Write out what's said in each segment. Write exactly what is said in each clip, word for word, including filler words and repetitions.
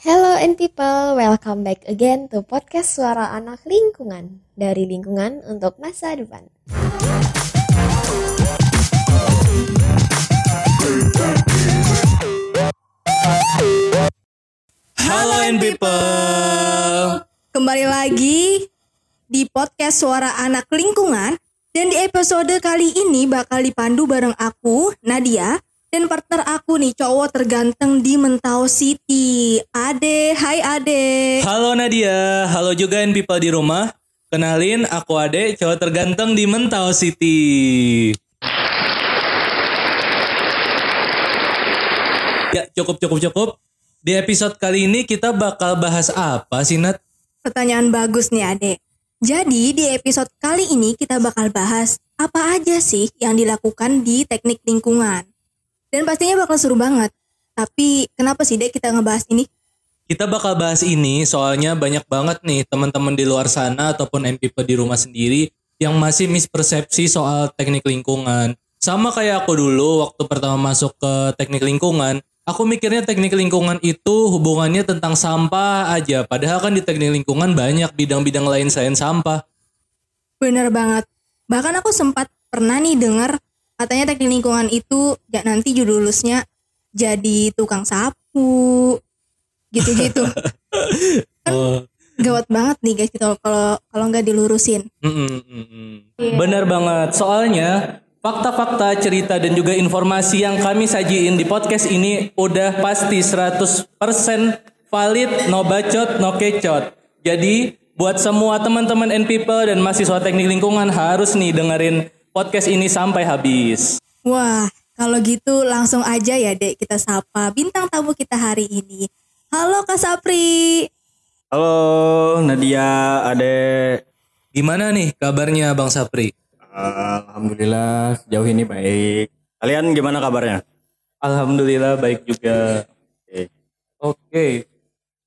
Hello and people, welcome back again to podcast Suara Anak Lingkungan, dari lingkungan untuk masa depan. Hello and people, kembali lagi di podcast Suara Anak Lingkungan. Dan di episode kali ini bakal dipandu bareng aku, Nadia, dan partner aku nih, cowok terganteng di Mentau City, Ade. Hai Ade. Halo Nadia, halo juga and people di rumah. Kenalin, aku Ade, cowok terganteng di Mentau City. Ya cukup, cukup, cukup. Di episode kali ini kita bakal bahas apa sih Nat? Pertanyaan bagus nih Ade. Jadi di episode kali ini kita bakal bahas apa aja sih yang dilakukan di teknik lingkungan. Dan pastinya bakal seru banget. Tapi kenapa sih Dek kita ngebahas ini? Kita bakal bahas ini soalnya banyak banget nih teman-teman di luar sana ataupun M P P di rumah sendiri yang masih mispersepsi soal teknik lingkungan. Sama kayak aku dulu waktu pertama masuk ke teknik lingkungan, aku mikirnya teknik lingkungan itu hubungannya tentang sampah aja. Padahal kan di teknik lingkungan banyak bidang-bidang lain selain sampah. Bener banget. Bahkan aku sempat pernah nih dengar katanya teknik lingkungan itu ya nanti judul lulusnya jadi tukang sapu, gitu-gitu. Kan oh, gawat banget nih guys gitu kalau kalau nggak dilurusin. Mm-mm. Yeah. Benar banget. Soalnya fakta-fakta, cerita dan juga informasi yang kami sajiin di podcast ini udah pasti seratus persen valid, no bacot, no kecot. Jadi buat semua teman-teman and people dan mahasiswa teknik lingkungan harus nih dengerin podcast ini sampai habis. Wah, kalau gitu langsung aja ya Dek kita sapa bintang tamu kita hari ini. Halo Kak Sapri. Halo Nadia, Ade. Gimana nih kabarnya Bang Sapri? Alhamdulillah sejauh ini baik. Kalian gimana kabarnya? Alhamdulillah baik juga. Oke. Oke.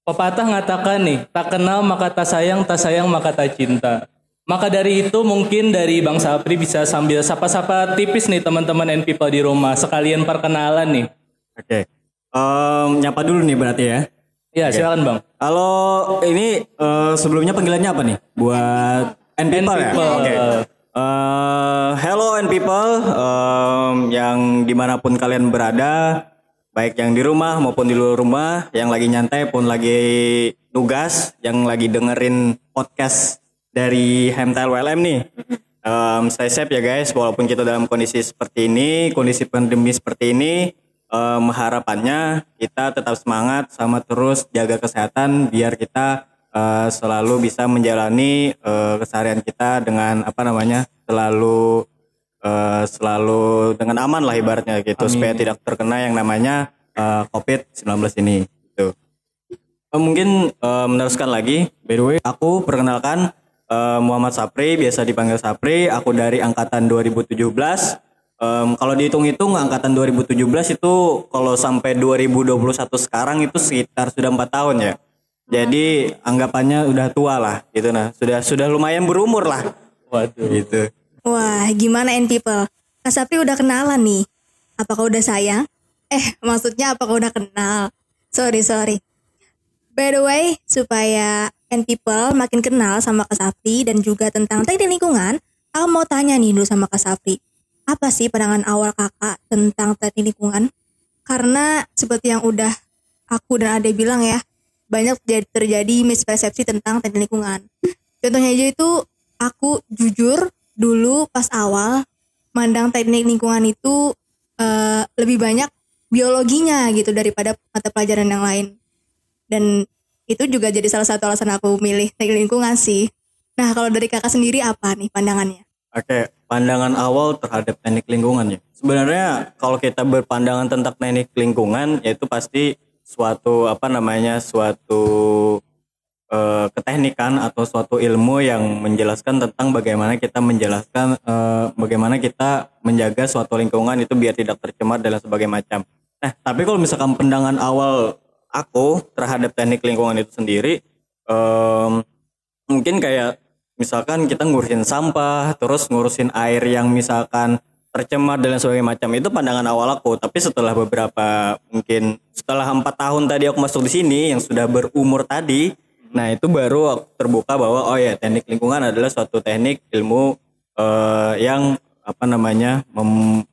Pepatah ngatakan nih, tak kenal maka tak sayang, tak sayang maka tak cinta. Maka dari itu mungkin dari Bang Sapri bisa sambil sapa-sapa tipis nih teman-teman and people di rumah. Sekalian perkenalan nih. Oke, um, nyapa dulu nih berarti ya. Iya silakan Bang. Halo, ini uh, sebelumnya panggilannya apa nih? Buat and people, and people. Ya? Okay. Uh, hello and people, um, yang dimanapun kalian berada, baik yang di rumah maupun di luar rumah, yang lagi nyantai pun lagi tugas, yang lagi dengerin podcast dari H M T L U L M nih. Um, stay safe ya guys. Walaupun kita dalam kondisi seperti ini, kondisi pandemi seperti ini, um, harapannya kita tetap semangat sama terus jaga kesehatan biar kita uh, selalu bisa menjalani uh, keseharian kita dengan apa namanya selalu uh, selalu dengan aman lah ibaratnya gitu. Amin. Supaya tidak terkena yang namanya uh, covid sembilan belas ini. Gitu. Uh, mungkin uh, meneruskan lagi. By the way, aku perkenalkan Muhammad Sapri, biasa dipanggil Sapri. Aku dari angkatan dua ribu tujuh belas. um, Kalau dihitung-hitung angkatan dua ribu tujuh belas itu kalau sampai dua ribu dua puluh satu sekarang itu sekitar sudah empat tahun ya. Jadi anggapannya udah tua lah gitu, nah. Sudah sudah lumayan berumur lah. Waduh gitu. Wah gimana and people, Kak Sapri udah kenalan nih. Apakah udah sayang? Eh maksudnya apakah udah kenal? Sorry sorry By the way, supaya and people makin kenal sama Kak Sapri dan juga tentang teknik lingkungan, aku mau tanya nih dulu sama Kak Sapri, apa sih pandangan awal kakak tentang teknik lingkungan? Karena seperti yang udah aku dan Ade bilang ya, banyak terjadi mispersepsi tentang teknik lingkungan. Contohnya aja itu, aku jujur dulu pas awal mandang teknik lingkungan itu eh, lebih banyak biologinya gitu daripada mata pelajaran yang lain. Dan itu juga jadi salah satu alasan aku milih teknik lingkungan sih. Nah kalau dari kakak sendiri apa nih pandangannya? Oke, pandangan awal terhadap teknik lingkungan ya. Sebenarnya kalau kita berpandangan tentang teknik lingkungan, yaitu pasti suatu apa namanya suatu e, keteknikan atau suatu ilmu yang menjelaskan tentang bagaimana kita menjelaskan e, bagaimana kita menjaga suatu lingkungan itu biar tidak tercemar dan sebagainya macam. Nah tapi kalau misalkan pandangan awal aku terhadap teknik lingkungan itu sendiri, um, mungkin kayak misalkan kita ngurusin sampah, terus ngurusin air yang misalkan tercemar dan sebagainya macam. Itu pandangan awal aku, tapi setelah beberapa mungkin setelah empat tahun tadi aku masuk di sini yang sudah berumur tadi, nah itu baru aku terbuka bahwa oh ya, teknik lingkungan adalah suatu teknik ilmu eh, yang apa namanya mem,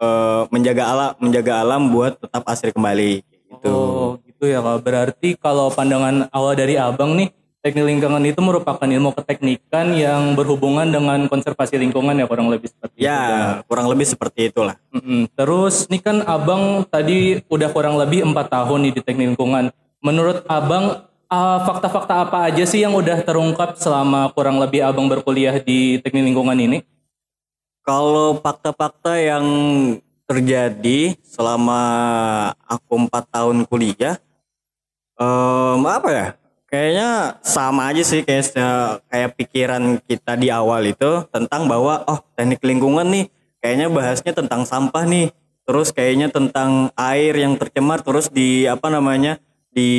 eh, menjaga alam menjaga alam buat tetap asri kembali gitu. Oh, gitu ya Kak. Berarti kalau pandangan awal dari Abang nih, teknik lingkungan itu merupakan ilmu keteknikan yang berhubungan dengan konservasi lingkungan ya, kurang lebih seperti ya, itu. Ya, kurang lebih seperti itulah. Mm-mm. Terus ini kan Abang tadi udah kurang lebih empat tahun nih di teknik lingkungan. Menurut Abang uh, fakta-fakta apa aja sih yang udah terungkap selama kurang lebih Abang berkuliah di teknik lingkungan ini? Kalau fakta-fakta yang terjadi selama aku empat tahun kuliah, um, apa ya? Kayaknya sama aja sih kayak kayak pikiran kita di awal itu tentang bahwa oh teknik lingkungan nih kayaknya bahasnya tentang sampah nih, terus kayaknya tentang air yang tercemar terus di apa namanya di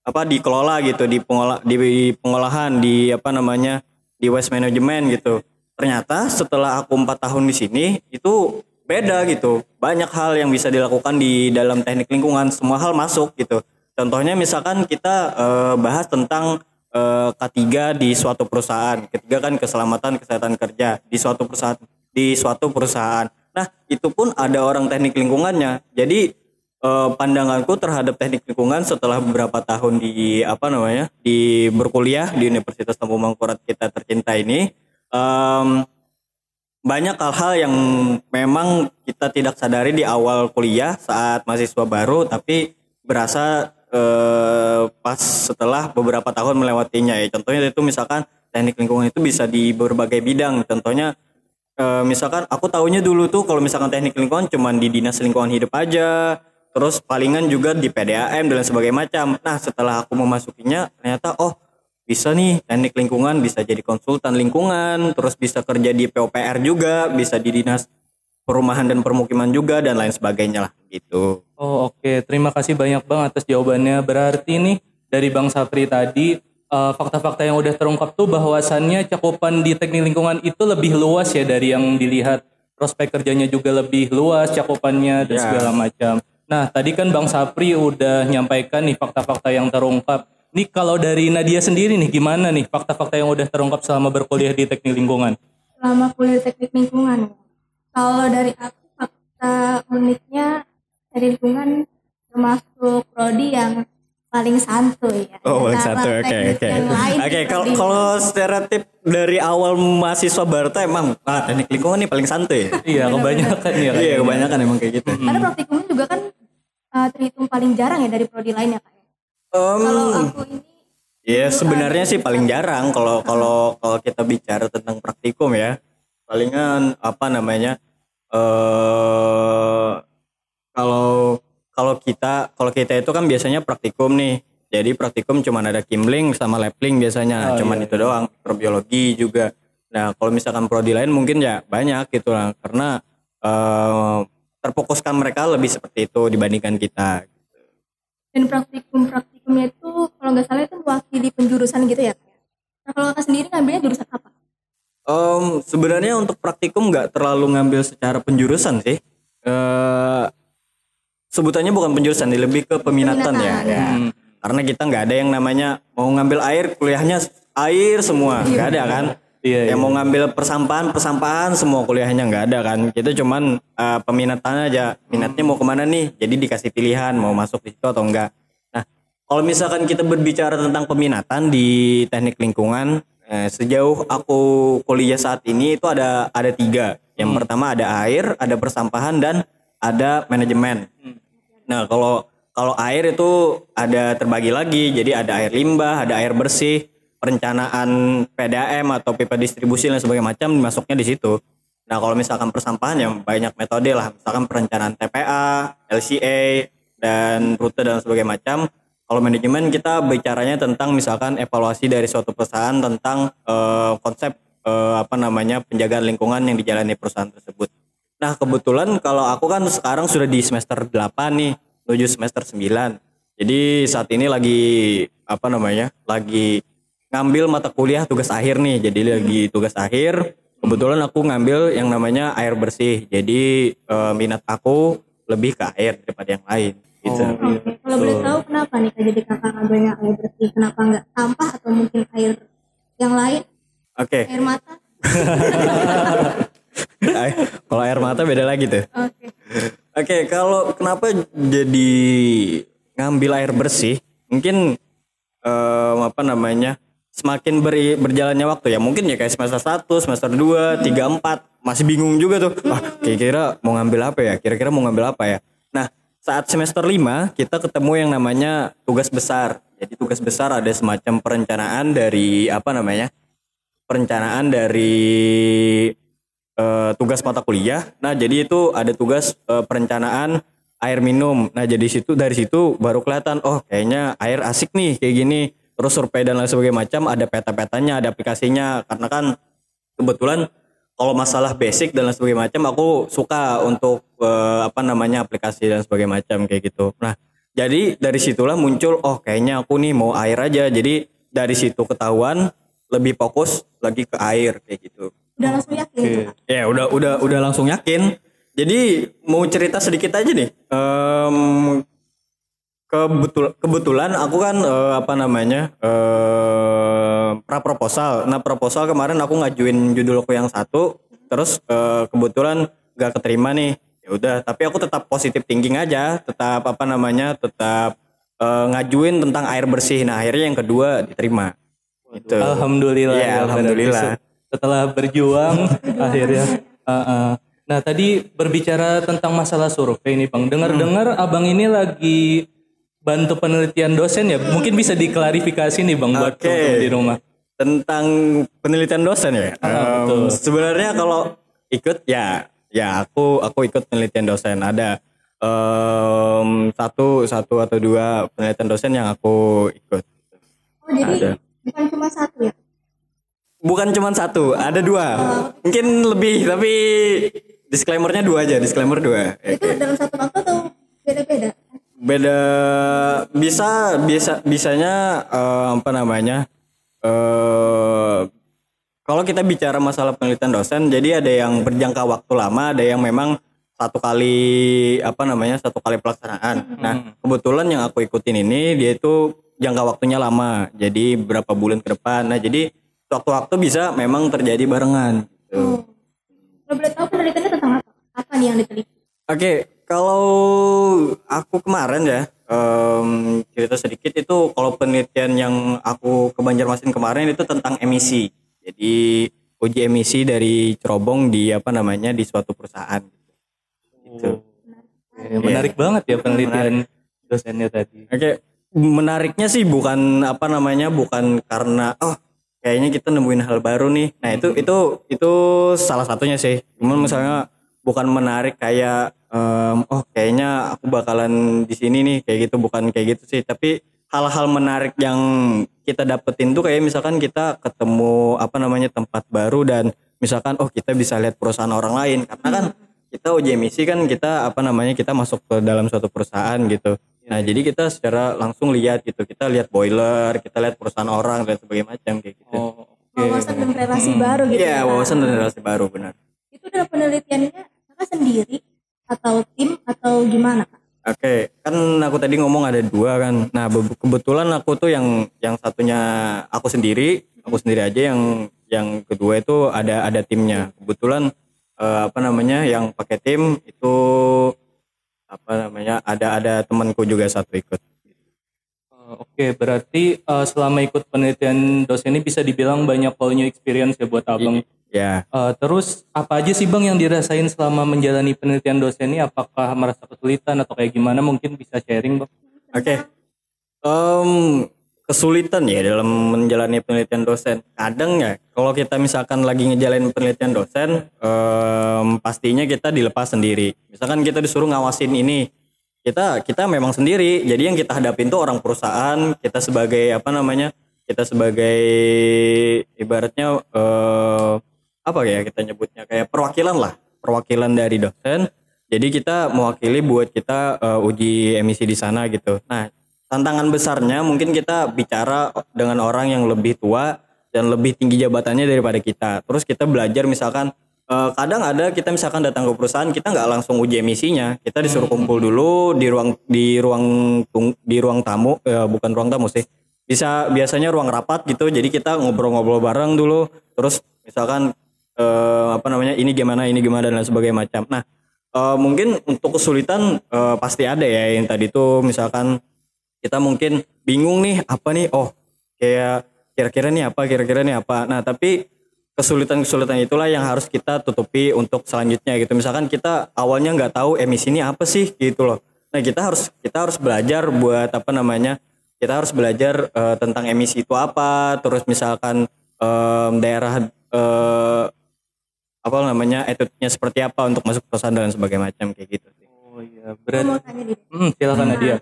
apa dikelola gitu di pengolah di pengolahan di apa namanya di waste management gitu. Ternyata setelah aku empat tahun di sini itu beda gitu. Banyak hal yang bisa dilakukan di dalam teknik lingkungan, semua hal masuk gitu. Contohnya misalkan kita eh, bahas tentang eh, K tiga di suatu perusahaan. Ketiga kan keselamatan kesehatan kerja di suatu perusahaan di suatu perusahaan. Nah, itu pun ada orang teknik lingkungannya. Jadi eh, pandanganku terhadap teknik lingkungan setelah beberapa tahun di apa namanya? di berkuliah di Universitas Lambung Mangkurat kita tercinta ini eh, banyak hal-hal yang memang kita tidak sadari di awal kuliah saat mahasiswa baru, tapi berasa Uh, pas setelah beberapa tahun melewatinya ya. Contohnya itu misalkan teknik lingkungan itu bisa di berbagai bidang. Contohnya uh, misalkan aku taunya dulu tuh kalau misalkan teknik lingkungan cuman di dinas lingkungan hidup aja, terus palingan juga di P D A M dan sebagainya macam. Nah setelah aku memasukinya ternyata oh bisa nih teknik lingkungan bisa jadi konsultan lingkungan, terus bisa kerja di P O P R juga, bisa di dinas perumahan dan permukiman juga dan lain sebagainya lah gitu. Oh oke, okay. Terima kasih banyak Bang atas jawabannya. Berarti nih dari Bang Sapri tadi uh, fakta-fakta yang udah terungkap tuh bahwasannya cakupan di teknik lingkungan itu lebih luas ya dari yang dilihat, prospek kerjanya juga lebih luas cakupannya dan yeah. segala macam. Nah tadi kan Bang Sapri udah nyampaikan nih fakta-fakta yang terungkap. Nih kalau dari Nadia sendiri nih gimana nih fakta-fakta yang udah terungkap selama berkuliah di teknik lingkungan? Selama kuliah teknik lingkungan, kalau dari aku fakta uniknya dari lingkungan termasuk prodi yang paling santuy ya. Oh, paling santuy. Oke, oke. Oke, kalau kalau stereotip dari awal mahasiswa baru tuh emang ah, teknik lingkungan nih paling santuy. Iya, kebanyakan ya. Iya, kebanyakan emang kayak gitu. Karena praktikumnya juga kan uh, terhitung paling jarang ya dari prodi lainnya Kak. Um, kalau aku ini ya sebenarnya sih paling jarang kalau kalau kalau kita bicara tentang praktikum ya. Palingan apa namanya eh kalau kalau kita kalau kita itu kan biasanya praktikum nih, jadi praktikum cuman ada kimling sama labling biasanya, oh, cuman iya, itu iya. doang, mikrobiologi juga. Nah kalau misalkan prodi lain mungkin ya banyak gitu lah, karena eh, terfokuskan mereka lebih seperti itu dibandingkan kita. Dan praktikum-praktikumnya itu kalau nggak salah itu mewakili penjurusan gitu ya. Nah kalau kakak sendiri ngambilnya jurusan apa? Um, sebenarnya untuk praktikum nggak terlalu ngambil secara penjurusan sih, uh, sebutannya bukan penjurusan, lebih ke peminatan, peminatan ya. ya. Hmm. Karena kita nggak ada yang namanya mau ngambil air kuliahnya air semua, nggak ada kan? Iya, iya. Yang mau ngambil persampahan persampahan semua kuliahnya nggak ada kan? Kita cuman uh, peminatan aja, minatnya mau kemana nih? Jadi dikasih pilihan mau masuk di situ atau enggak. Nah, kalau misalkan kita berbicara tentang peminatan di teknik lingkungan. Sejauh aku kuliah saat ini itu ada ada tiga. Yang hmm. pertama ada air, ada persampahan dan ada manajemen. Hmm. Nah kalau kalau air itu ada terbagi lagi. Jadi ada air limbah, ada air bersih, perencanaan P D A M atau pipa distribusi dan sebagainya macam masuknya di situ. Nah kalau misalkan persampahan yang banyak metode lah, misalkan perencanaan T P A, L C A dan rute dan sebagainya macam. Kalau manajemen kita bicaranya tentang misalkan evaluasi dari suatu perusahaan tentang uh, konsep uh, apa namanya penjagaan lingkungan yang dijalani perusahaan tersebut. Nah kebetulan kalau aku kan sekarang sudah di semester delapan nih menuju semester sembilan. Jadi saat ini lagi apa namanya lagi ngambil mata kuliah tugas akhir nih. Jadi lagi tugas akhir kebetulan aku ngambil yang namanya air bersih. Jadi e, minat aku lebih ke air daripada yang lain. Gitu. Oh, okay. So, kalau boleh tahu kenapa nih jadi kakak ngambilnya air bersih? Kenapa nggak sampah atau mungkin air yang lain? Oke. Okay. Air mata? Kalau air mata beda lagi tuh. Oke. Okay. Oke, okay, kalau kenapa jadi ngambil air bersih? Mungkin e, apa namanya? Semakin beri, berjalannya waktu ya, mungkin ya kayak semester satu, semester dua, tiga, empat masih bingung juga tuh, ah kira-kira mau ngambil apa ya, kira-kira mau ngambil apa ya. Nah saat semester lima kita ketemu yang namanya tugas besar. Jadi tugas besar ada semacam perencanaan dari apa namanya perencanaan dari e, tugas mata kuliah. Nah jadi itu ada tugas e, perencanaan air minum. Nah jadi situ dari situ baru kelihatan, oh kayaknya air asik nih kayak gini. Terus survei dan lain sebagainya macam, ada peta-petanya, ada aplikasinya. Karena kan kebetulan kalau masalah basic dan lain sebagainya macam, aku suka untuk eh, apa namanya aplikasi dan sebagainya macam kayak gitu. Nah, jadi dari situlah muncul, oh kayaknya aku nih mau air aja. Jadi dari situ ketahuan lebih fokus lagi ke air kayak gitu. Udah langsung yakin? Okay. Ya udah udah udah langsung yakin. Jadi mau cerita sedikit aja nih. Um, Kebetul, kebetulan aku kan eh, apa namanya eh, pra proposal. Nah proposal kemarin aku ngajuin judulku yang satu, terus eh, kebetulan gak keterima nih. Ya udah, tapi aku tetap positive thinking aja, tetap apa namanya, tetap eh, ngajuin tentang air bersih. Nah akhirnya yang kedua diterima. Gitu. Alhamdulillah. Ya, alhamdulillah. Setelah berjuang akhirnya. Uh, uh. Nah tadi berbicara tentang masalah survei nih Bang. Dengar-dengar abang ini lagi bantu penelitian dosen ya, mungkin bisa diklarifikasi nih Bang buat teman-teman di rumah tentang penelitian dosen ya. Ah, um, sebenarnya kalau ikut ya, ya aku aku ikut penelitian dosen, ada um, satu satu atau dua penelitian dosen yang aku ikut. Oh jadi ada. Bukan cuma satu ya? Bukan cuma satu, ada dua, oh. Mungkin lebih tapi disclaimernya dua aja, disclaimer dua. Itu okay. Dalam satu waktu atau beda-beda? Beda bisa bisa bisanya uh, apa namanya uh, kalau kita bicara masalah penelitian dosen, jadi ada yang berjangka waktu lama, ada yang memang satu kali apa namanya satu kali pelaksanaan. Nah kebetulan yang aku ikutin ini dia itu jangka waktunya lama, jadi berapa bulan ke depan. Nah jadi waktu-waktu bisa memang terjadi barengan. Gitu. Nggak boleh tahu penelitiannya tentang apa? Apa nih yang diteliti? Oke. Okay. Kalau aku kemarin ya um, cerita sedikit itu, kalau penelitian yang aku ke Banjarmasin kemarin itu tentang emisi. Jadi uji emisi dari cerobong di apa namanya di suatu perusahaan. Gitu. Oh, menarik, ya, menarik ya. Banget ya penelitian menarik. Dosennya tadi. Oke, okay. Menariknya sih bukan apa namanya bukan karena oh kayaknya kita nemuin hal baru nih. Nah itu hmm. itu itu salah satunya sih. Cuman misalnya bukan menarik kayak Um, oh kayaknya aku bakalan di sini nih kayak gitu, bukan kayak gitu sih, tapi hal-hal menarik yang kita dapetin tuh kayak misalkan kita ketemu apa namanya tempat baru dan misalkan oh kita bisa lihat perusahaan orang lain, karena kan kita uji emisi kan kita apa namanya kita masuk ke dalam suatu perusahaan gitu. Nah jadi kita secara langsung lihat gitu, kita lihat boiler, kita lihat perusahaan orang dan sebagainya macam kayak gitu. Oh, okay. Wawasan dan relasi hmm. baru gitu. Iya, yeah, wawasan dan relasi baru benar. Itu dalam penelitiannya kakak sendiri atau tim atau gimana? Oke, okay. Kan aku tadi ngomong ada dua kan. Nah kebetulan aku tuh yang yang satunya aku sendiri, aku sendiri aja. Yang yang kedua itu ada ada timnya. Kebetulan eh, apa namanya yang pakai tim itu apa namanya ada ada temanku juga satu ikut. Oke, okay, berarti uh, selama ikut penelitian dosen ini bisa dibilang banyak value experience ya buat abang. Ya. Yeah. Uh, terus apa aja sih Bang yang dirasain selama menjalani penelitian dosen ini? Apakah merasa kesulitan atau kayak gimana? Mungkin bisa sharing Bang. Oke. Okay. Um, kesulitan ya dalam menjalani penelitian dosen. Kadang ya kalau kita misalkan lagi ngejalanin penelitian dosen, um, pastinya kita dilepas sendiri. Misalkan kita disuruh ngawasin ini. kita kita memang sendiri, jadi yang kita hadapin tuh orang perusahaan, kita sebagai apa namanya kita sebagai ibaratnya eh, apa ya kita nyebutnya kayak perwakilan lah perwakilan dari dosen, jadi kita mewakili buat kita eh, uji emisi di sana gitu. Nah tantangan besarnya mungkin kita bicara dengan orang yang lebih tua dan lebih tinggi jabatannya daripada kita. Terus kita belajar misalkan, kadang ada kita misalkan datang ke perusahaan, kita nggak langsung uji emisinya, kita disuruh kumpul dulu di ruang di ruang di ruang tamu, eh, bukan ruang tamu sih, bisa biasanya ruang rapat gitu. Jadi kita ngobrol-ngobrol bareng dulu, terus misalkan eh, apa namanya ini gimana ini gimana dan lain sebagainya macam. Nah eh, mungkin untuk kesulitan eh, pasti ada ya, yang tadi tuh misalkan kita mungkin bingung nih apa nih, oh kayak kira-kira nih apa kira-kira nih apa. Nah tapi kesulitan-kesulitan itulah yang harus kita tutupi untuk selanjutnya gitu. Misalkan kita awalnya nggak tahu emisi ini apa sih gitu loh. Nah kita harus kita harus belajar buat apa namanya, kita harus belajar uh, tentang emisi itu apa. Terus misalkan um, daerah uh, apa namanya attitude-nya seperti apa untuk masuk perusahaan dan sebagainya macam kayak gitu sih. Oh iya, berarti. Mau tanya dia. Hmm, silakan Nadia.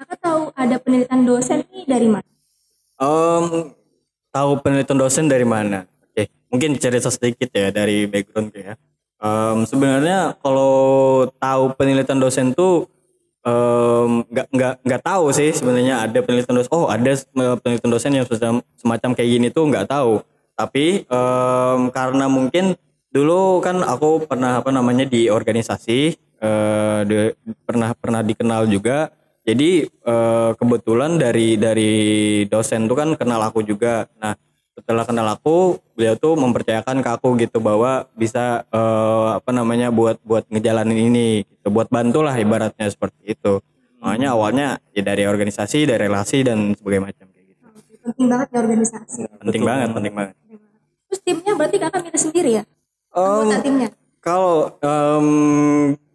Kakak tahu ada penelitian dosen ini dari mana? Um, tahu penelitian dosen dari mana? Mungkin cerita sedikit ya dari background ya. Um, sebenarnya kalau tahu penelitian dosen tuh um, nggak nggak nggak tahu sih sebenarnya ada penelitian dosen. Oh ada penelitian dosen yang semacam kayak gini tuh nggak tahu. Tapi um, karena mungkin dulu kan aku pernah apa namanya di organisasi, uh, di, pernah pernah dikenal juga. Jadi uh, kebetulan dari dari dosen tuh kan kenal aku juga. Nah setelah kenal aku, beliau tuh mempercayakan ke aku gitu bahwa bisa uh, apa namanya buat buat ngejalanin ini, gitu, buat bantulah ibaratnya seperti itu. Hmm. Makanya awalnya ya dari organisasi, dari relasi dan sebagainya macam kayak gitu. Penting banget ya organisasi. Penting banget, penting banget. Terus timnya berarti kakak milih sendiri ya? Um, anggota timnya? Kalau um,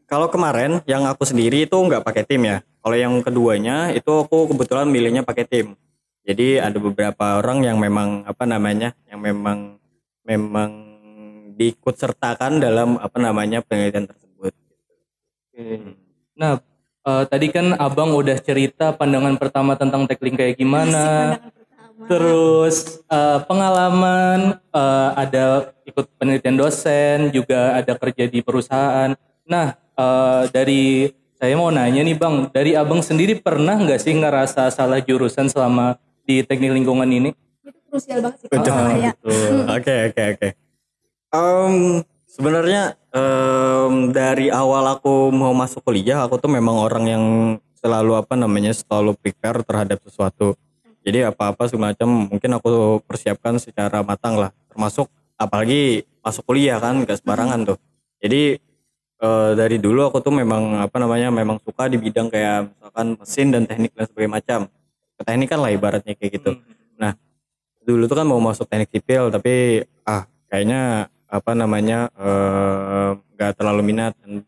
kalau kemarin yang aku sendiri itu nggak pakai tim ya. Kalau yang keduanya itu aku kebetulan milihnya pakai tim. Jadi ada beberapa orang yang memang apa namanya, yang memang memang diikutsertakan dalam apa namanya penelitian tersebut. Oke. Nah, uh, tadi kan Abang udah cerita pandangan pertama tentang Teklink kayak gimana. Terus uh, pengalaman uh, ada ikut penelitian dosen, juga ada kerja di perusahaan. Nah, uh, dari saya mau nanya nih Bang, dari Abang sendiri pernah nggak sih ngerasa salah jurusan selama di teknik lingkungan ini? Itu krusial banget sih. Oke oke oke. Sebenarnya um, dari awal aku mau masuk kuliah, aku tuh memang orang yang selalu apa namanya selalu prepare terhadap sesuatu. Jadi apa-apa semacam mungkin aku persiapkan secara matang lah. Termasuk apalagi masuk kuliah kan nggak sembarangan tuh. Jadi uh, dari dulu aku tuh memang apa namanya memang suka di bidang kayak misalkan mesin dan teknik dan sebagainya macam. Keteknikan lah ibaratnya kayak gitu. Hmm. Nah dulu tuh kan mau masuk teknik sipil tapi ah kayaknya apa namanya nggak eh, terlalu minat dan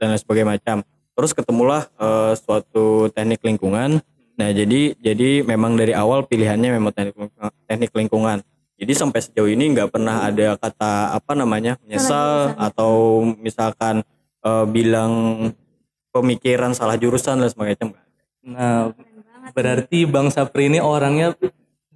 dan sebagainya macam. Terus ketemulah eh, suatu teknik lingkungan. Nah jadi jadi memang dari awal pilihannya memang teknik, teknik lingkungan. Jadi sampai sejauh ini nggak pernah ada kata apa namanya menyesal atau misalkan eh, bilang pemikiran salah jurusan dan sebagainya. Nah berarti Bang Sapri ini orangnya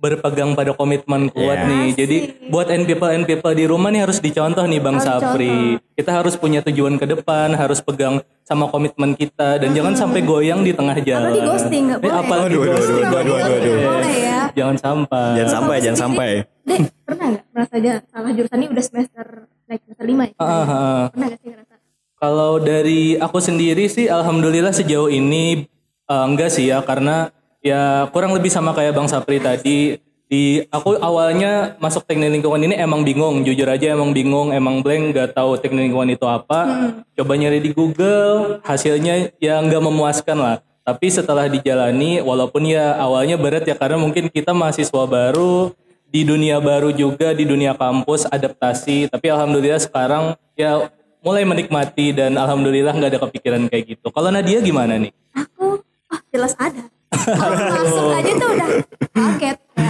berpegang pada komitmen kuat yeah. nih. Jadi buat N people N people di rumah nih harus dicontoh nih Bang harus Sapri. Contoh. Kita harus punya tujuan ke depan, harus pegang sama komitmen kita dan hmm. jangan sampai goyang di tengah jalan. Apalagi ghosting nggak boleh. Apalagi aduh, ghosting aduh, aduh, aduh, aduh, aduh. Boleh ya. Jangan sampai. Jangan sampai, jangan sampai. Dek pernah nggak merasa aja salah jurusan ini udah semester naik semester lima ya? Uh-huh. Pernah nggak sih ngerasa? Kalau dari aku sendiri sih, alhamdulillah sejauh ini uh, enggak sih ya, karena ya kurang lebih sama kayak Bang Sapri tadi. Di aku awalnya masuk teknik lingkungan ini emang bingung, jujur aja emang bingung, emang blank, gak tahu teknik lingkungan itu apa. Hmm. Coba nyari di Google, hasilnya ya nggak memuaskan lah. Tapi setelah dijalani, walaupun ya awalnya berat ya karena mungkin kita mahasiswa baru di dunia baru juga, di dunia kampus adaptasi. Tapi alhamdulillah sekarang ya mulai menikmati dan alhamdulillah nggak ada kepikiran kayak gitu. Kalau Nadia gimana nih? Aku ah jelas ada. Kalau masuk aja tuh udah kaget ya.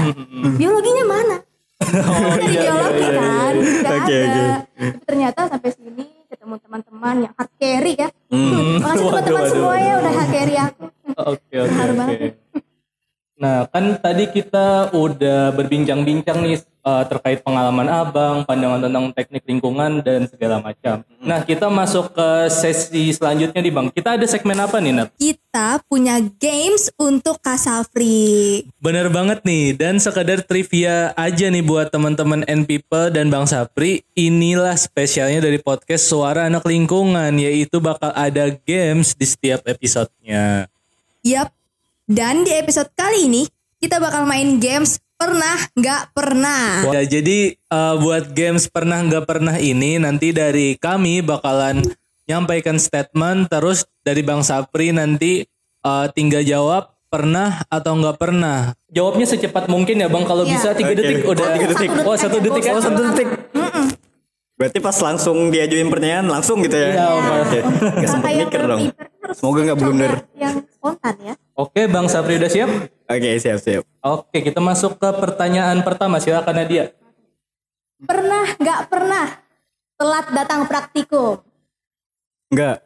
Biologinya mana? Oh, dari iya, biologi iya, kan iya, iya. Gak okay, ada okay. Tapi ternyata sampai sini ketemu teman-teman yang hard carry ya. hmm. Makasih teman-teman semua ya udah hard carry aku. Oke oke. Nah kan tadi kita udah berbincang-bincang nih uh, terkait pengalaman abang, pandangan tentang teknik lingkungan, dan segala macam. Hmm. Nah, kita masuk ke sesi selanjutnya nih Bang. Kita ada segmen apa nih, Nat? Kita punya games untuk Kak Sapri. Bener banget nih, dan sekadar trivia aja nih buat teman-teman and people dan Bang Sapri. Inilah spesialnya dari podcast Suara Anak Lingkungan, yaitu bakal ada games di setiap episodenya. Yap, dan di episode kali ini kita bakal main games pernah nggak pernah. Ya, jadi uh, buat games pernah nggak pernah ini nanti dari kami bakalan nyampaikan statement, terus dari Bang Sapri nanti uh, tinggal jawab pernah atau nggak pernah. Jawabnya secepat mungkin ya Bang, kalau ya. Bisa tiga okay. detik udah. Oh, tiga detik. Oh satu detik. Oh satu detik. Mm-mm. Berarti pas langsung diajuin pertanyaan langsung gitu ya? Iya, oke. Okay. Gak sempat mikir dong. Semoga gak blunder. Yang spontan ya. Oke, Bang Sapri udah siap? Oke, siap-siap. Oke, kita masuk ke pertanyaan pertama. Silakan Nadia. Pernah gak pernah telat datang praktikum? Enggak.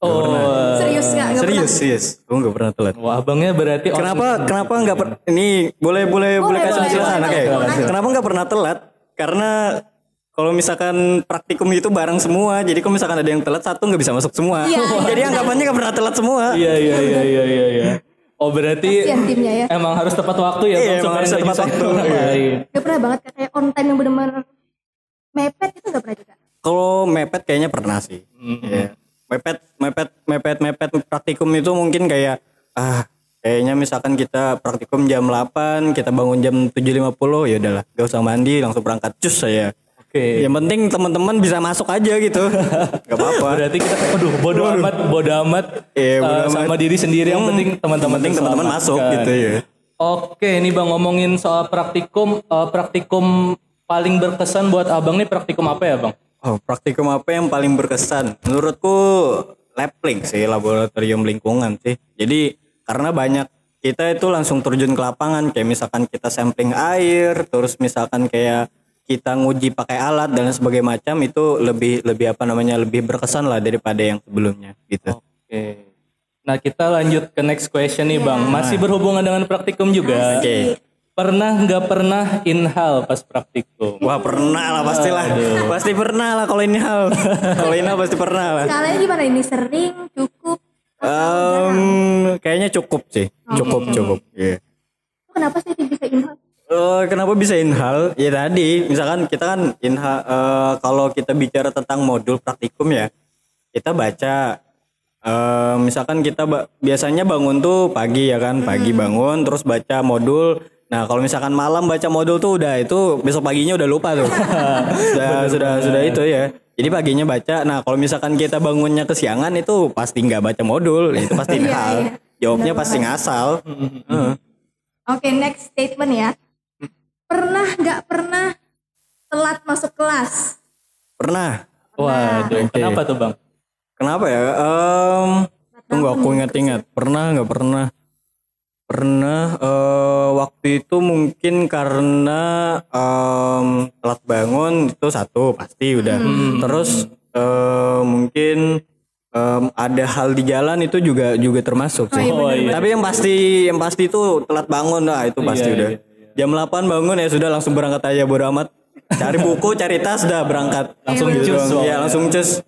Oh, gak serius gak? Gak serius, pernah. Serius. Gue gak pernah telat. Wah, abangnya berarti... Kenapa kenapa gak pernah... Ini boleh, boleh, boleh kasih penjelasan. Oke. Kenapa gak pernah telat? Karena... Kalau misalkan praktikum itu bareng semua, jadi kalau misalkan ada yang telat satu nggak bisa masuk semua. Ya, jadi anggapannya nggak pernah telat semua. Iya iya iya iya iya. Ya. Oh berarti timnya, ya. Emang harus tepat waktu ya? Iya emang harus tepat waktu. Nggak pernah banget kayak on time yang benar-benar mepet itu nggak pernah juga. Kalau mepet kayaknya pernah sih. Mm-hmm. Yeah. Mepet mepet mepet mepet praktikum itu mungkin kayak ah kayaknya misalkan kita praktikum jam delapan, kita bangun jam tujuh lima puluh ya udahlah, nggak usah mandi langsung berangkat cus saya. Okay. Yang penting teman-teman bisa masuk aja gitu. Gak apa-apa. Berarti kita aduh bodoh amat, bodoh amat, yeah, bodoh uh, amat. Sama diri sendiri. Yang penting teman-teman penting teman-teman masuk gitu ya. Oke, ini Bang ngomongin soal praktikum, uh, praktikum paling berkesan buat Abang nih praktikum apa ya, Bang? Oh, praktikum apa yang paling berkesan? Menurutku Teklink sih, laboratorium lingkungan sih. Jadi karena banyak kita itu langsung terjun ke lapangan, kayak misalkan kita sampling air, terus misalkan kayak kita nguji pakai alat dan sebagainya macam itu lebih lebih apa namanya lebih berkesan lah daripada yang sebelumnya gitu. Oke. Nah kita lanjut ke next question nih Bang. Masih berhubungan dengan praktikum juga. Oke. Pernah nggak pernah inhal pas praktikum? Wah pernah lah pastilah. Aduh. Pasti pernah lah kalau inhal. Kalau inhal pasti pernah lah. Skalanya gimana ini, sering, cukup? Um, kayaknya cukup sih. Okay. Cukup cukup. Yeah. Kenapa sih bisa inhal? Kenapa bisa inhal? Ya tadi, misalkan kita kan inhal, uh, kalau kita bicara tentang modul praktikum ya, kita baca, uh, misalkan kita ba- biasanya bangun tuh pagi ya kan, pagi bangun terus baca modul. Nah kalau misalkan malam baca modul tuh udah itu besok paginya udah lupa tuh. sudah sudah sudah itu ya. Jadi paginya baca. Nah kalau misalkan kita bangunnya kesiangan itu pasti nggak baca modul, itu pasti inhal. Jawabnya pasti ngasal. Uh. Oke, okay, next statement ya. Pernah gak pernah telat masuk kelas? Pernah. Waduh, okay. Kenapa tuh Bang? Kenapa ya? Um, tunggu aku ingat-ingat. Pernah gak pernah? Pernah uh, waktu itu mungkin karena um, telat bangun itu satu pasti udah. Hmm. Terus uh, mungkin Um, ada hal di jalan itu juga juga termasuk sih. Oh, iya. Tapi yang pasti yang pasti itu telat bangun lah itu pasti iya, udah. Iya, iya. Jam delapan bangun ya sudah langsung berangkat aja bodo amat. Cari buku, cari tas udah berangkat. Langsung cus. Gitu ya langsung cus.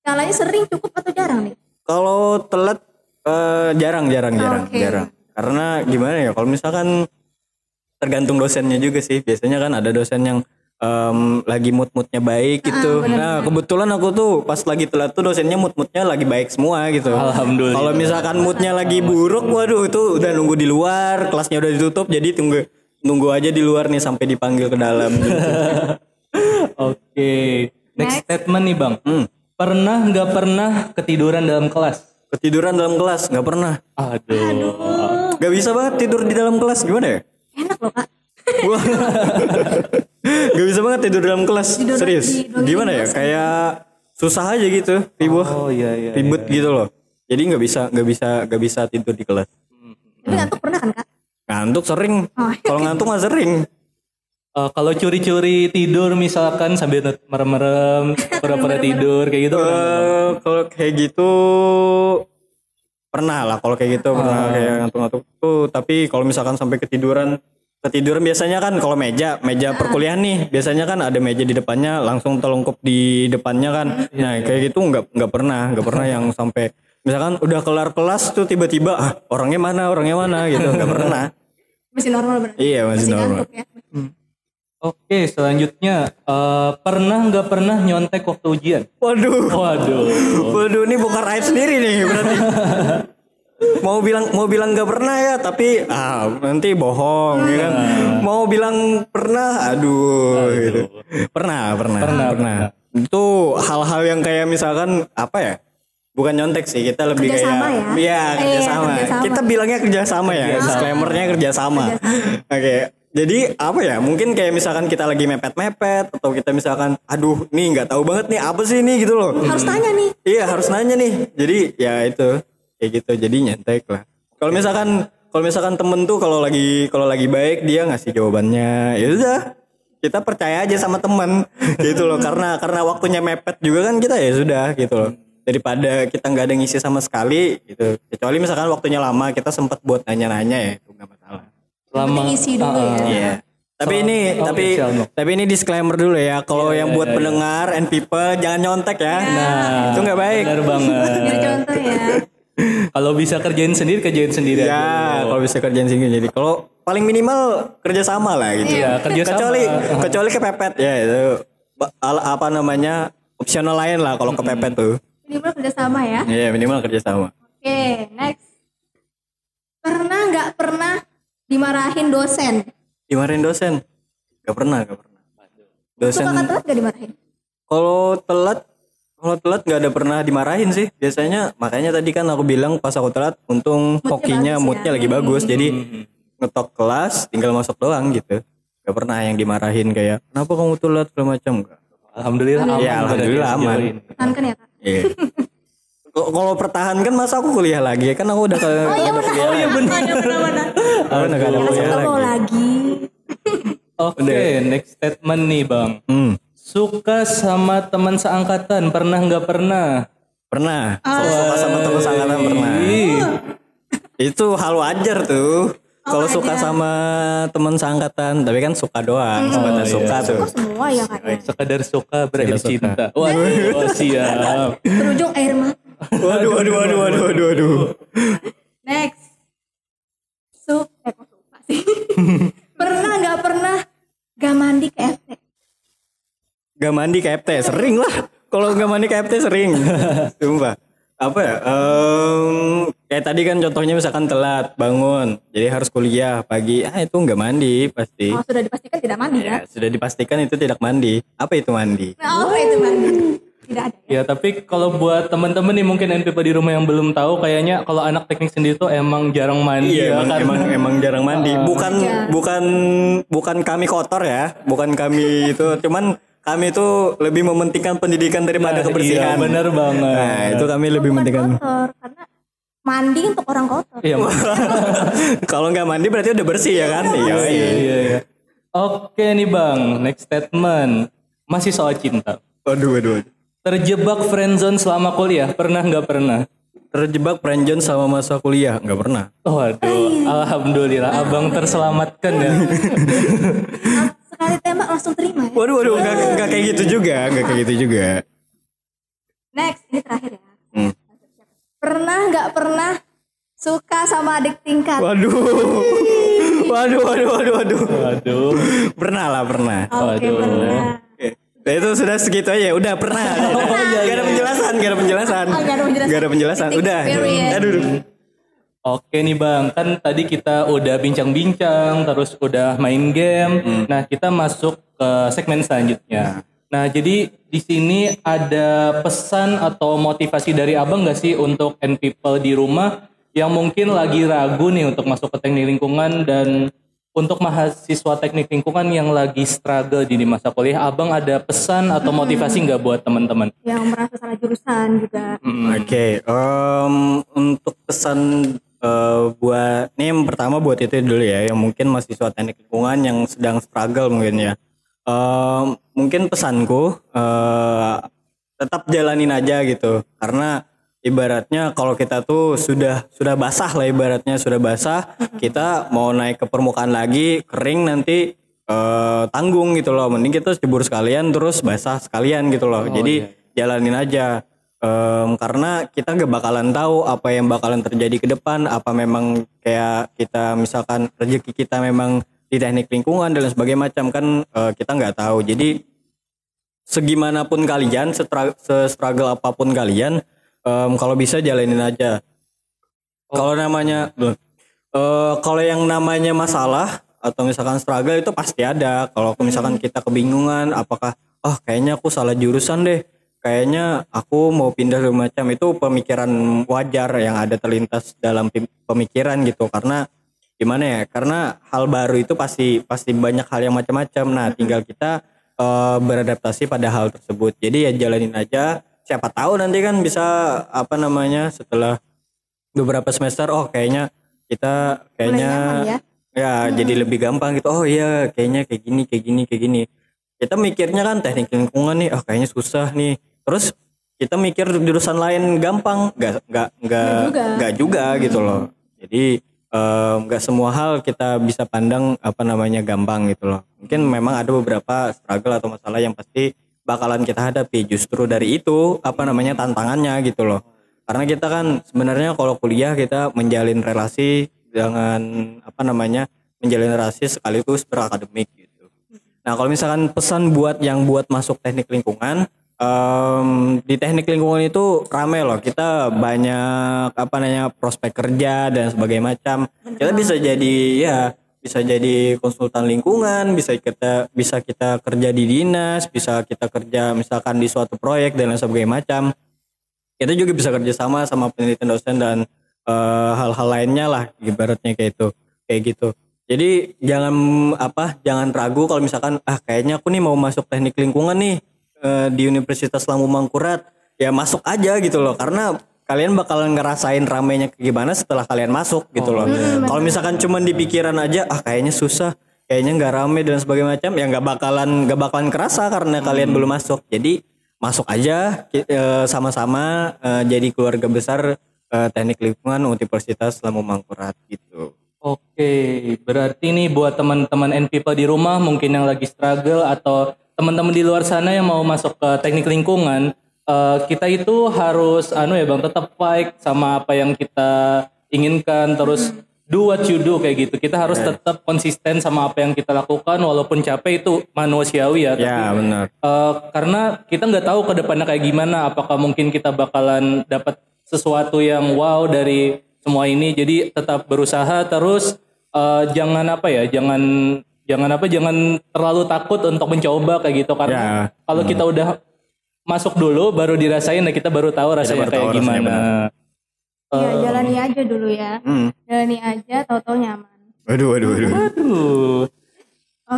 Kalanya sering cukup atau jarang nih? Kalau telat uh, jarang jarang jarang oh, okay. jarang. Karena gimana ya kalau misalkan tergantung dosennya juga sih. Biasanya kan ada dosen yang Um, lagi mood-moodnya baik gitu. Ah, nah kebetulan aku tuh pas lagi telat tuh dosennya mood-moodnya lagi baik semua gitu. Alhamdulillah. Kalau misalkan moodnya lagi buruk, waduh itu udah nunggu di luar, kelasnya udah ditutup, jadi tunggu nunggu aja di luar nih sampai dipanggil ke dalam. Gitu. Oke, okay. Next, next statement nih Bang. Hmm. Pernah nggak pernah ketiduran dalam kelas? Ketiduran dalam kelas nggak pernah. Aduh. Aduh. Gak bisa banget tidur di dalam kelas gimana ya? Enak loh Kak. Wah. Gak bisa banget tidur dalam kelas, tidur serius. Gimana ya, kayak susah aja gitu, ribut, oh, iya, iya, ribut iya, iya. gitu loh. Jadi nggak bisa, nggak bisa, nggak bisa tidur di kelas. Tapi ngantuk pernah kan Kak? Ngantuk sering. Oh, iya. Kalau ngantuk mah sering. Uh, kalau curi-curi tidur misalkan sambil merem-merem, pura-pura tidur kayak gitu. Uh, kalau kayak gitu pernah lah. Kalau kayak gitu oh. pernah kayak ngantuk-ngantuk tuh. Tapi kalau misalkan sampai ketiduran Ketiduran biasanya kan kalau meja, meja perkuliahan nih, biasanya kan ada meja di depannya, langsung telungkup di depannya kan. Nah kayak gitu nggak nggak pernah, nggak pernah yang sampai misalkan udah kelar kelas tuh tiba-tiba ah, orangnya mana, orangnya mana gitu, nggak pernah. Masih normal berarti. Iya masih, masih normal. Ngantuk, ya? hmm. Oke selanjutnya uh, pernah nggak pernah nyontek waktu ujian? Waduh. Waduh. Waduh ini bukan aib sendiri nih berarti. Mau bilang mau bilang nggak pernah ya tapi ah nanti bohong ya kan. Mau bilang pernah aduh, aduh. Gitu. Pernah, pernah pernah pernah pernah itu hal-hal yang kayak misalkan apa ya bukan nyontek sih kita lebih kerjasama kayak ya, ya kerjasama. Eh, kerjasama kita bilangnya kerjasama ya kerjasama. Disclaimernya kerjasama, kerjasama. Oke okay. Jadi apa ya mungkin kayak misalkan kita lagi mepet-mepet atau kita misalkan aduh nih nggak tahu banget nih apa sih ini gitu loh harus tanya nih iya harus nanya nih jadi ya itu kayak gitu jadi nyantek lah. Kalau misalkan kalau misalkan temen tuh kalau lagi kalau lagi baik dia ngasih jawabannya, ya udah kita percaya aja sama temen gitu loh karena karena waktunya mepet juga kan kita ya sudah gitu loh daripada kita nggak ada ngisi sama sekali gitu kecuali misalkan waktunya lama kita sempat buat nanya-nanya ya itu nggak masalah. Lama ngisi dulu uh, ya. Iya. Tapi so, ini okay, tapi so. Tapi ini disclaimer dulu ya kalau yeah, yang buat yeah, pendengar yeah. and people jangan nyontek ya. Yeah. Nah, itu nggak baik. Benar banget. Jadi contoh ya. Kalau bisa kerjain sendiri kerjain sendiri ya, aja. Ya, kalau bisa kerjain sendiri. Jadi kalau paling minimal kerja sama lah gitu. Iya, kerja sama. Kecuali kecuali kepepet ya itu apa namanya? Opsional lain lah kalau kepepet tuh. Minimal kerja sama ya. Iya, yeah, minimal kerja sama. Oke, okay, next. Pernah enggak pernah dimarahin dosen? Dimarahin dosen? Enggak pernah, enggak pernah. Dosen. Suka telat enggak dimarahin? Kalau telat Kalau telat gak ada pernah dimarahin sih. Biasanya makanya tadi kan aku bilang pas aku telat untung moodnya hokinya bagus, moodnya ya. Lagi bagus. Jadi ngetok kelas tinggal masuk doang gitu. Gak pernah yang dimarahin kayak kenapa kamu telat segala macam. Alhamdulillah aman. Ya alhamdulillah aman. Pertahankan ya kak? Iya. Kalau pertahankan masa aku kuliah lagi ya kan aku udah kuliah. Oh iya benar. Oh iya benar. Aku udah gak ada kuliah lagi. Oke next statement nih bang. Hmm. Suka sama teman seangkatan, pernah nggak pernah? Pernah. Oh. Suka sama teman seangkatan pernah. Oh. Itu hal wajar tuh. Oh, kalau suka sama teman seangkatan, tapi kan suka doang, sekedar oh, suka iya. tuh. Suka semua ya kan. Sekedar suka berakhir cinta. Waduh, oh, siap. Berujung air mata. Waduh, waduh, waduh, waduh, waduh, waduh. Next. Suka, eh, kok suka sih. Pernah nggak pernah gak mandi K F T? Gak mandi K F T sering lah. Kalau gak mandi K F T sering. Sumpah. Apa ya? Um, kayak tadi kan contohnya misalkan telat bangun, jadi harus kuliah pagi. Ah itu gak mandi pasti. Oh sudah dipastikan tidak mandi ya? Ya sudah dipastikan itu tidak mandi. Apa itu mandi? Nah, apa itu mandi? Tidak ada. Ya, ya tapi kalau buat teman-teman nih mungkin N P P di rumah yang belum tahu, kayaknya kalau anak teknik sendiri tuh emang jarang mandi. Iya, ya, emang, kan? emang emang jarang mandi. Bukan ya. bukan bukan kami kotor ya, bukan kami itu, cuman kami itu lebih mementingkan pendidikan daripada nah, kebersihan. Iya, benar banget. Nah, itu kami itu lebih mementingkan. Kotor, karena mandi untuk orang kotor. Iya. Kalau nggak mandi berarti udah bersih ya kan? Iya, iya, iya. Oke nih Bang, next statement. Masih soal cinta. Waduh, waduh. Terjebak friendzone selama kuliah, pernah nggak pernah? Terjebak friendzone sama masa kuliah, nggak pernah. Waduh, alhamdulillah abang terselamatkan ya. Sekali tembak langsung terima ya. Waduh waduh gak, gak kayak gitu juga Gak kayak gitu juga Next ini terakhir ya. hmm. Pernah gak pernah suka sama adik tingkat? Waduh Waduh waduh waduh waduh, waduh. Pernah lah pernah Oke okay, pernah okay. Nah, itu sudah segitu aja. Udah pernah oh, ya, Gak ada penjelasan Gak ada penjelasan oh, Gak ada penjelasan, gak ada penjelasan. Udah Aduh Oke nih bang, kan tadi kita udah bincang-bincang, terus udah main game. Hmm. Nah kita masuk ke segmen selanjutnya. Nah jadi di sini ada pesan atau motivasi dari abang nggak sih untuk N people di rumah yang mungkin lagi ragu nih untuk masuk ke teknik lingkungan dan untuk mahasiswa teknik lingkungan yang lagi struggle di masa kuliah, abang ada pesan atau motivasi nggak hmm. buat teman-teman? Yang merasa salah jurusan juga. Hmm. Oke, okay. um, untuk pesan Uh, buat nih yang pertama buat itu dulu ya yang mungkin mahasiswa teknik lingkungan yang sedang struggle mungkin ya uh, mungkin pesanku uh, tetap jalanin aja gitu karena ibaratnya kalau kita tuh sudah sudah basah lah ibaratnya sudah basah kita mau naik ke permukaan lagi kering nanti eh, tanggung gitu loh, mending kita jebur sekalian terus basah sekalian gitu loh. Oh, jadi iya. Jalanin aja um, karena kita gak bakalan tahu apa yang bakalan terjadi ke depan, apa memang kayak kita misalkan rezeki kita memang di teknik lingkungan dan sebagainya macam kan eh, kita nggak tahu. Jadi segimanapun kalian, se-struggle apapun kalian, um, kalau bisa jalanin aja. Oh. Kalau namanya, uh, kalau yang namanya masalah atau misalkan struggle itu pasti ada. Kalau misalkan kita kebingungan, apakah, oh kayaknya aku salah jurusan deh, kayaknya aku mau pindah segala macam, itu pemikiran wajar yang ada terlintas dalam pemikiran gitu. Karena gimana ya? Karena hal baru itu pasti pasti banyak hal yang macam-macam. Nah, tinggal kita Uh, beradaptasi pada hal tersebut. Jadi ya jalanin aja. Siapa tahu nanti kan bisa apa namanya setelah beberapa semester, oh kayaknya kita kayaknya ya, ya hmm. jadi lebih gampang gitu. Oh iya kayaknya kayak gini kayak gini kayak gini. Kita mikirnya kan teknik lingkungan nih, oh kayaknya susah nih. Terus kita mikir jurusan lain gampang, nggak nggak nggak nggak juga, juga hmm. gitu loh. Jadi nggak um, semua hal kita bisa pandang apa namanya gampang gitu loh. Mungkin memang ada beberapa struggle atau masalah yang pasti bakalan kita hadapi, justru dari itu apa namanya tantangannya gitu loh. Karena kita kan sebenarnya kalau kuliah kita menjalin relasi dengan apa namanya menjalin relasi sekaligus berakademik gitu. Nah kalau misalkan pesan buat yang buat masuk teknik lingkungan, Um, di teknik lingkungan itu ramai loh, kita banyak apa namanya prospek kerja dan sebagainya macam. Kita bisa jadi ya bisa jadi konsultan lingkungan, bisa kita bisa kita kerja di dinas, bisa kita kerja misalkan di suatu proyek dan sebagainya macam. Kita juga bisa kerja sama sama penelitian dosen dan uh, hal-hal lainnya lah ibaratnya kayak itu kayak gitu. Jadi jangan apa jangan ragu kalau misalkan ah kayaknya aku nih mau masuk teknik lingkungan nih di Universitas Lambung Mangkurat, ya masuk aja gitu loh, karena kalian bakalan ngerasain ramainya gimana setelah kalian masuk gitu loh. Oh, kalau misalkan cuman di pikiran aja, ah kayaknya susah, kayaknya nggak rame dan sebagainya macam, ya nggak bakalan nggak bakalan kerasa karena kalian hmm. belum masuk. Jadi masuk aja e, sama-sama e, jadi keluarga besar e, teknik lingkungan Universitas Lambung Mangkurat gitu. Oke, berarti nih buat teman-teman and people di rumah mungkin yang lagi struggle atau teman-teman di luar sana yang mau masuk ke teknik lingkungan, uh, kita itu harus anu ya Bang, tetap fight sama apa yang kita inginkan, terus do what you do kayak gitu. Kita harus yeah. tetap konsisten sama apa yang kita lakukan walaupun capek, itu manusiawi ya. Ya yeah, benar. Uh, karena kita nggak tahu ke depannya kayak gimana, apakah mungkin kita bakalan dapat sesuatu yang wow dari semua ini. Jadi tetap berusaha terus, uh, jangan apa ya, jangan Jangan apa, jangan terlalu takut untuk mencoba kayak gitu. Karena ya, kalau hmm. kita udah masuk dulu, baru dirasain, nah kita baru tahu rasanya baru kayak tahu gimana. Rasanya uh, ya, jalani aja dulu ya. Hmm. Jalani aja, tahu-tahu nyaman. Waduh, waduh, waduh. Waduh.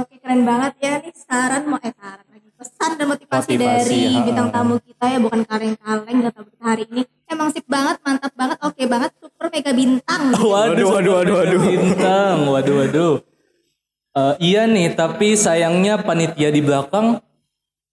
Oke, keren banget ya. Ini saran, mau eh saran lagi. Pesan dan motivasi, motivasi dari ha. bintang tamu kita ya, bukan kaleng-kaleng gak tahu kita hari ini. Emang sip banget, mantap banget, oke banget, super mega bintang. Gitu. Waduh, waduh, waduh, waduh. Bintang, waduh, waduh. Uh, iya nih, tapi sayangnya panitia di belakang.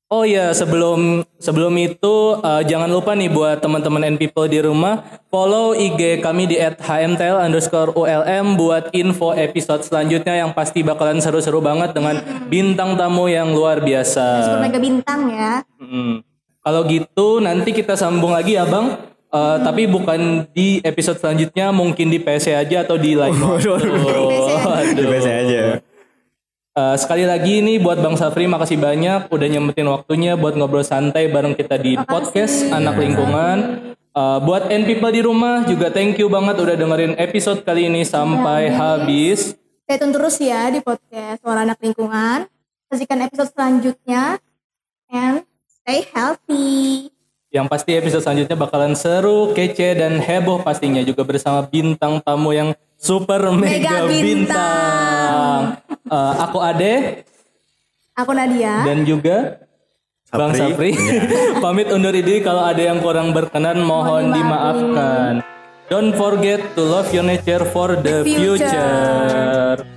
Oh iya, sebelum sebelum itu uh, jangan lupa nih buat teman-teman and people di rumah, follow I G kami di at H M T L underscore U L M buat info episode selanjutnya yang pasti bakalan seru-seru banget dengan bintang tamu yang luar biasa. Super mega bintang ya. Hmm. Kalau gitu nanti kita sambung lagi ya Bang. Uh, hmm. Tapi bukan di episode selanjutnya, mungkin di P C aja atau di live. Waduh, di P C aja. Uh, sekali lagi ini buat Bang Sapri, makasih banyak udah nyempetin waktunya buat ngobrol santai bareng kita di podcast Anak Lingkungan. Uh, buat N people di rumah juga thank you banget udah dengerin episode kali ini sampai ya, habis. Stay tune terus ya di podcast Suara Anak Lingkungan. Saksikan episode selanjutnya and stay healthy. Yang pasti episode selanjutnya bakalan seru, kece dan heboh pastinya, juga bersama bintang tamu yang super mega, mega bintang. bintang. Uh, aku Ade, aku Nadia, dan juga Sapri. Bang Sapri. Yeah. Pamit undur diri, kalau ada yang kurang berkenan mohon dimaafkan. Don't forget to love your nature for the, the future. future.